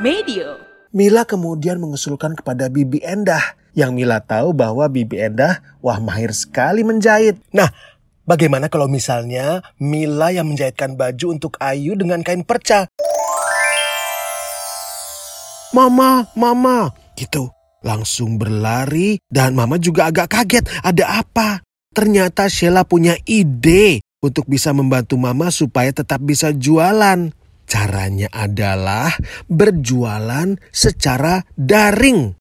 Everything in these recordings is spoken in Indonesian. Medio. Mila kemudian mengusulkan kepada Bibi Endah, yang Mila tahu bahwa Bibi Endah wah mahir sekali menjahit. Nah, bagaimana kalau misalnya Mila yang menjahitkan baju untuk Ayu dengan kain perca? Mama, Mama, gitu. Langsung berlari dan Mama juga agak kaget, ada apa? Ternyata Sheila punya ide untuk bisa membantu Mama supaya tetap bisa jualan. Caranya adalah berjualan secara daring.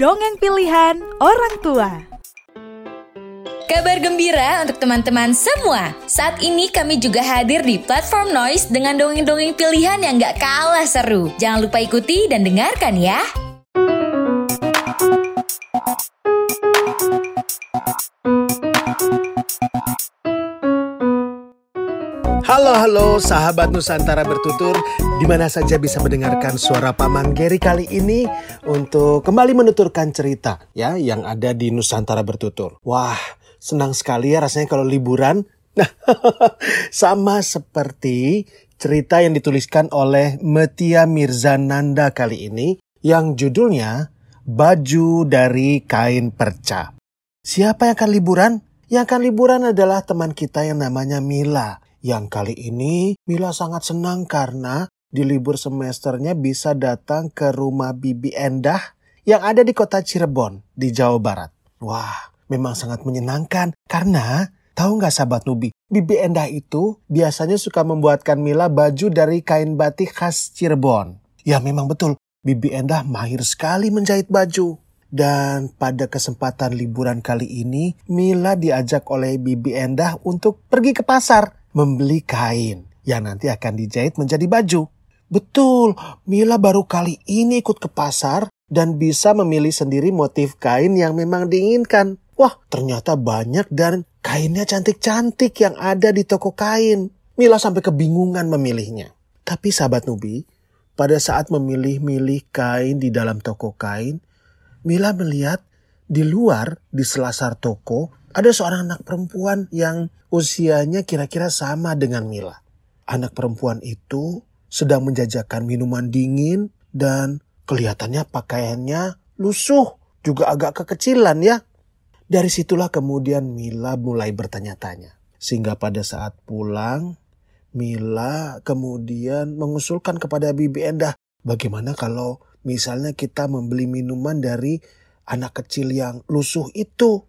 Dongeng pilihan orang tua. Kabar gembira untuk teman-teman semua. Saat ini kami juga hadir di platform Noise dengan dongeng-dongeng pilihan yang gak kalah seru. Jangan lupa ikuti dan dengarkan ya. Halo sahabat Nusantara Bertutur, di mana saja bisa mendengarkan suara Paman Gery kali ini untuk kembali menuturkan cerita ya yang ada di Nusantara Bertutur. Wah, senang sekali ya rasanya kalau liburan. Nah, sama seperti cerita yang dituliskan oleh Meutia Mirzananda kali ini yang judulnya Baju dari Kain Perca. Siapa yang akan liburan? Yang akan liburan adalah teman kita yang namanya Mila. Yang kali ini Mila sangat senang karena di libur semesternya bisa datang ke rumah Bibi Endah yang ada di kota Cirebon di Jawa Barat. Wah, memang sangat menyenangkan karena tahu nggak sahabat Nubi, Bibi Endah itu biasanya suka membuatkan Mila baju dari kain batik khas Cirebon. Ya memang betul, Bibi Endah mahir sekali menjahit baju. Dan pada kesempatan liburan kali ini Mila diajak oleh Bibi Endah untuk pergi ke pasar. Membeli kain yang nanti akan dijahit menjadi baju. Betul, Mila baru kali ini ikut ke pasar dan bisa memilih sendiri motif kain yang memang diinginkan. Wah, ternyata banyak dan kainnya cantik-cantik yang ada di toko kain. Mila sampai kebingungan memilihnya. Tapi sahabat Nubi, pada saat memilih-milih kain di dalam toko kain, Mila melihat di luar, di selasar toko, ada seorang anak perempuan yang usianya kira-kira sama dengan Mila. Anak perempuan itu sedang menjajakan minuman dingin dan kelihatannya pakaiannya lusuh, juga agak kekecilan ya. Dari situlah kemudian Mila mulai bertanya-tanya. Sehingga pada saat pulang, Mila kemudian mengusulkan kepada Bibi Endah, bagaimana kalau misalnya kita membeli minuman dari anak kecil yang lusuh itu.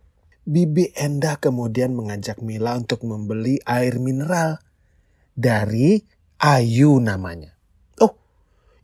Bibi Endah kemudian mengajak Mila untuk membeli air mineral dari Ayu namanya. Oh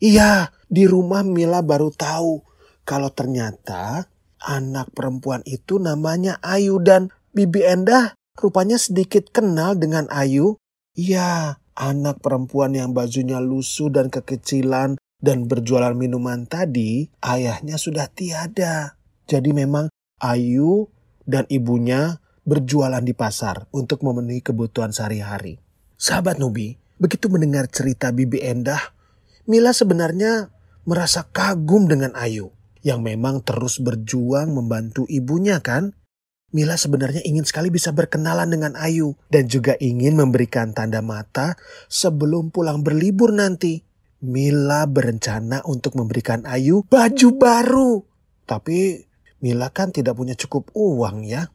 iya, di rumah Mila baru tahu kalau ternyata anak perempuan itu namanya Ayu. Dan Bibi Endah rupanya sedikit kenal dengan Ayu. Iya, anak perempuan yang bajunya lusuh dan kekecilan dan berjualan minuman tadi ayahnya sudah tiada. Jadi memang Ayu dan ibunya berjualan di pasar untuk memenuhi kebutuhan sehari-hari. Sahabat Nubi, begitu mendengar cerita Bibi Endah, Mila sebenarnya merasa kagum dengan Ayu yang memang terus berjuang membantu ibunya kan. Mila sebenarnya ingin sekali bisa berkenalan dengan Ayu dan juga ingin memberikan tanda mata sebelum pulang berlibur nanti. Mila berencana untuk memberikan Ayu baju baru. Tapi Mila kan tidak punya cukup uang ya.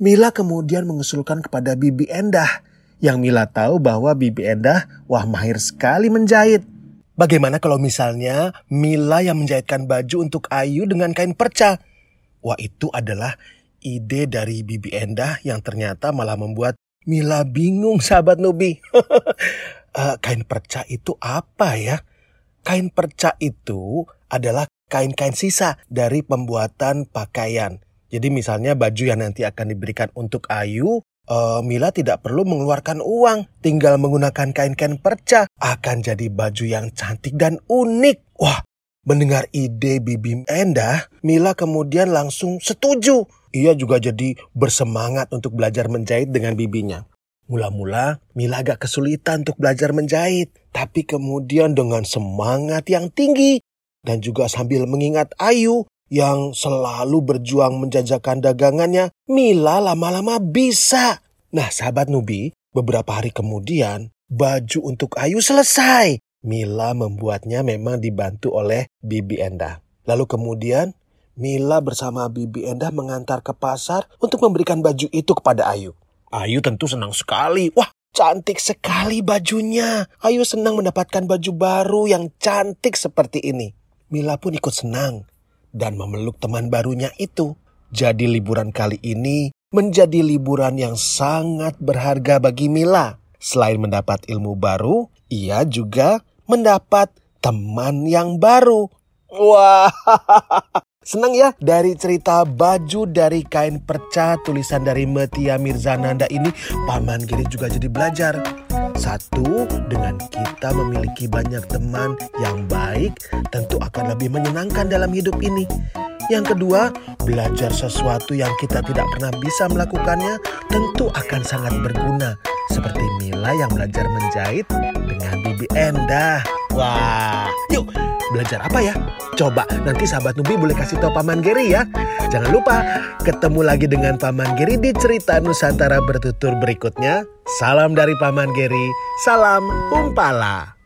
Mila kemudian mengusulkan kepada Bibi Endah, yang Mila tahu bahwa Bibi Endah wah mahir sekali menjahit. Bagaimana kalau misalnya Mila yang menjahitkan baju untuk Ayu dengan kain perca? Wah, itu adalah ide dari Bibi Endah yang ternyata malah membuat Mila bingung sahabat Nubi. Kain perca itu apa ya? Kain perca itu adalah kain-kain sisa dari pembuatan pakaian. Jadi misalnya baju yang nanti akan diberikan untuk Ayu, Mila tidak perlu mengeluarkan uang. Tinggal menggunakan kain-kain perca akan jadi baju yang cantik dan unik. Wah, mendengar ide Bibi Endah, Mila kemudian langsung setuju. Ia juga jadi bersemangat untuk belajar menjahit dengan bibinya. Mula-mula Mila agak kesulitan untuk belajar menjahit. Tapi kemudian dengan semangat yang tinggi, dan juga sambil mengingat Ayu yang selalu berjuang menjajakan dagangannya, Mila lama-lama bisa. Nah sahabat Nubi, beberapa hari kemudian baju untuk Ayu selesai. Mila membuatnya memang dibantu oleh Bibi Endah. Lalu kemudian Mila bersama Bibi Endah mengantar ke pasar untuk memberikan baju itu kepada Ayu. Ayu tentu senang sekali. Wah, cantik sekali bajunya. Ayu senang mendapatkan baju baru yang cantik seperti ini. Mila pun ikut senang dan memeluk teman barunya itu. Jadi liburan kali ini menjadi liburan yang sangat berharga bagi Mila. Selain mendapat ilmu baru, ia juga mendapat teman yang baru. Wah, senang ya dari cerita baju dari kain perca tulisan dari Meutia Mirzananda ini. Paman Gery juga jadi belajar. Satu, dengan kita memiliki banyak teman yang baik, tentu akan lebih menyenangkan dalam hidup ini. Yang kedua, belajar sesuatu yang kita tidak pernah bisa melakukannya tentu akan sangat berguna. Seperti Mila yang belajar menjahit dengan Bibi Endah. Wah, yuk belajar apa ya? Coba nanti sahabat Nubi boleh kasih tahu Paman Gery ya. Jangan lupa ketemu lagi dengan Paman Gery di cerita Nusantara Bertutur berikutnya. Salam dari Paman Gery, salam umpala.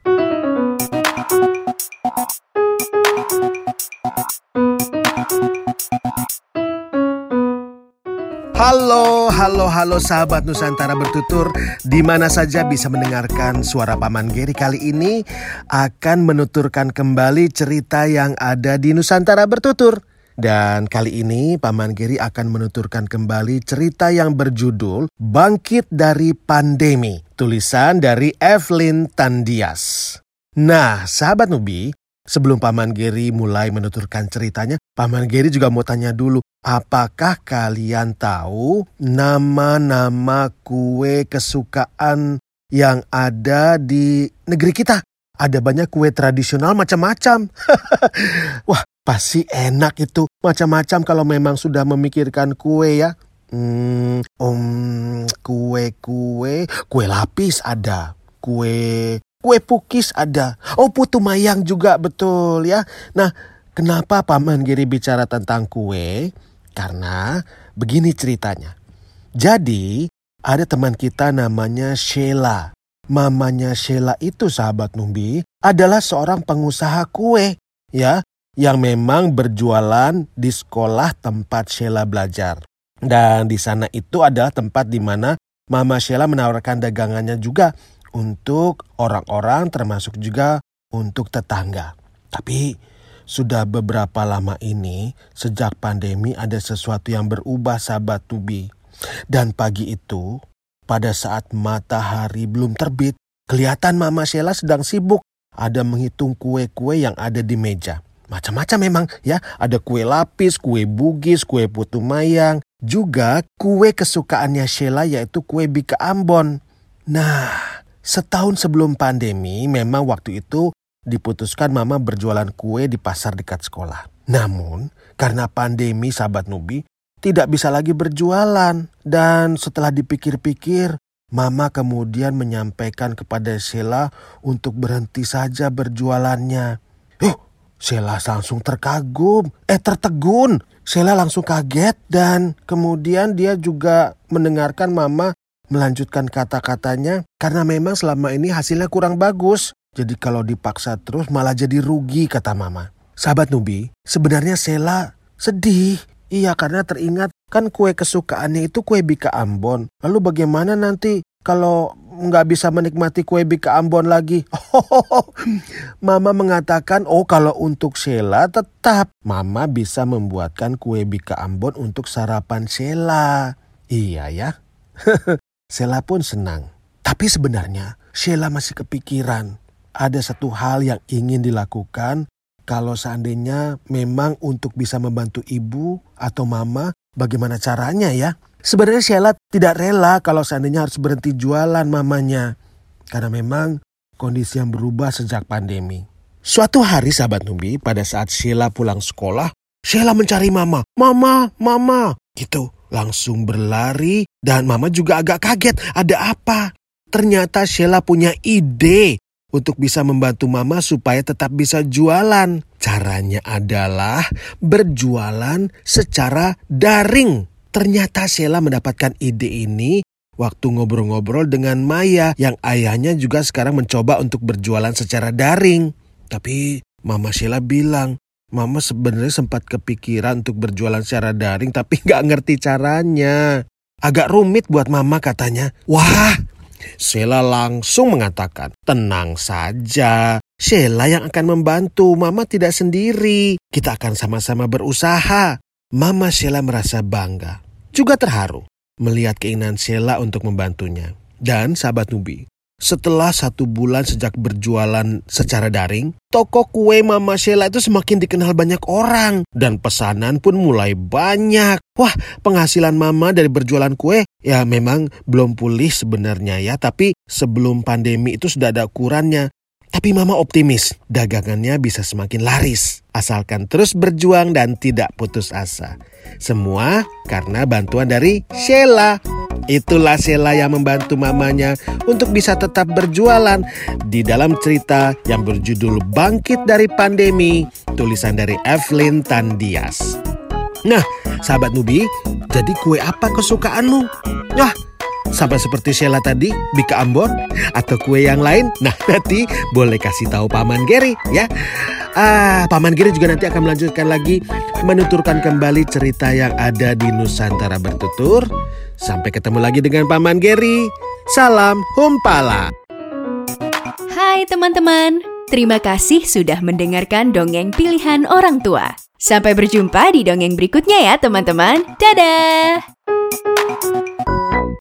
Halo sahabat Nusantara Bertutur. Di mana saja bisa mendengarkan suara Paman Gery kali ini akan menuturkan kembali cerita yang ada di Nusantara Bertutur. Dan kali ini Paman Gery akan menuturkan kembali cerita yang berjudul Bangkit dari Pandemi, tulisan dari Evelyn Tandias. Nah, sahabat Nubi, sebelum Paman Gery mulai menuturkan ceritanya, Paman Gery juga mau tanya dulu, apakah kalian tahu nama-nama kue kesukaan yang ada di negeri kita? Ada banyak kue tradisional macam-macam. Wah, pasti enak itu. Macam-macam kalau memang sudah memikirkan kue ya. Kue lapis ada. Kue pukis ada. Oh, putu mayang juga, betul ya. Nah, kenapa Paman Gery bicara tentang kue? Karena begini ceritanya. Jadi, ada teman kita namanya Sheila. Mamanya Sheila itu, sahabat Numbi, adalah seorang pengusaha kue ya, yang memang berjualan di sekolah tempat Sheila belajar. Dan di sana itu adalah tempat di mana Mama Sheila menawarkan dagangannya juga untuk orang-orang, termasuk juga untuk tetangga. Tapi sudah beberapa lama ini sejak pandemi ada sesuatu yang berubah, sahabat Tubi. Dan pagi itu pada saat matahari belum terbit, kelihatan Mama Sheila sedang sibuk. Ada menghitung kue-kue yang ada di meja. Macam-macam memang ya. Ada kue lapis, kue bugis, kue putu mayang. Juga kue kesukaannya Sheila yaitu kue Bika Ambon. Nah, setahun sebelum pandemi, memang waktu itu diputuskan Mama berjualan kue di pasar dekat sekolah. Namun, karena pandemi, sahabat Nubi, tidak bisa lagi berjualan. Dan setelah dipikir-pikir, Mama kemudian menyampaikan kepada Sheila untuk berhenti saja berjualannya. Sheila langsung tertegun. Sheila langsung kaget dan kemudian dia juga mendengarkan Mama melanjutkan kata-katanya karena memang selama ini hasilnya kurang bagus. Jadi kalau dipaksa terus malah jadi rugi, kata Mama. Sahabat Nubi, sebenarnya Sheila sedih. Iya, karena teringat kan kue kesukaannya itu kue Bika Ambon. Lalu bagaimana nanti kalau nggak bisa menikmati kue Bika Ambon lagi? Mama mengatakan, kalau untuk Sheila tetap Mama bisa membuatkan kue Bika Ambon untuk sarapan Sheila. Iya ya. Sheila pun senang. Tapi sebenarnya Sheila masih kepikiran. Ada satu hal yang ingin dilakukan kalau seandainya memang untuk bisa membantu ibu atau mama, bagaimana caranya ya. Sebenarnya Sheila tidak rela kalau seandainya harus berhenti jualan mamanya. Karena memang kondisi yang berubah sejak pandemi. Suatu hari, sahabat Nubi, pada saat Sheila pulang sekolah, Sheila mencari Mama. Mama gitu. Langsung berlari dan Mama juga agak kaget, ada apa? Ternyata Sheila punya ide untuk bisa membantu Mama supaya tetap bisa jualan. Caranya adalah berjualan secara daring. Ternyata Sheila mendapatkan ide ini Waktu ngobrol-ngobrol dengan Maya yang ayahnya juga sekarang mencoba untuk berjualan secara daring. Tapi Mama Sheila bilang, Mama sebenarnya sempat kepikiran untuk berjualan secara daring tapi nggak ngerti caranya. Agak rumit buat Mama katanya. Wah, Sheila langsung mengatakan, tenang saja. Sheila yang akan membantu, Mama tidak sendiri. Kita akan sama-sama berusaha. Mama Sheila merasa bangga, juga terharu melihat keinginan Sheila untuk membantunya. Dan sahabat Nubi, setelah 1 bulan sejak berjualan secara daring, toko kue Mama Sheila itu semakin dikenal banyak orang. Dan pesanan pun mulai banyak. Wah, penghasilan Mama dari berjualan kue ya memang belum pulih sebenarnya ya. Tapi sebelum pandemi itu sudah ada ukurannya. Tapi Mama optimis dagangannya bisa semakin laris asalkan terus berjuang dan tidak putus asa. Semua karena bantuan dari Sheila. Itulah Sheila yang membantu mamanya untuk bisa tetap berjualan di dalam cerita yang berjudul Bangkit dari Pandemi, tulisan dari Evelyn Tandias. Nah, sahabat Nubi, jadi kue apa kesukaanmu? Nah, sama seperti Sheila tadi, Bika Ambon, atau kue yang lain. Nah, nanti boleh kasih tahu Paman Gery ya. Paman Gery juga nanti akan melanjutkan lagi menuturkan kembali cerita yang ada di Nusantara Bertutur. Sampai ketemu lagi dengan Paman Gery. Salam Humpala. Hai teman-teman, terima kasih sudah mendengarkan dongeng pilihan orang tua. Sampai berjumpa di dongeng berikutnya ya teman-teman. Dadah.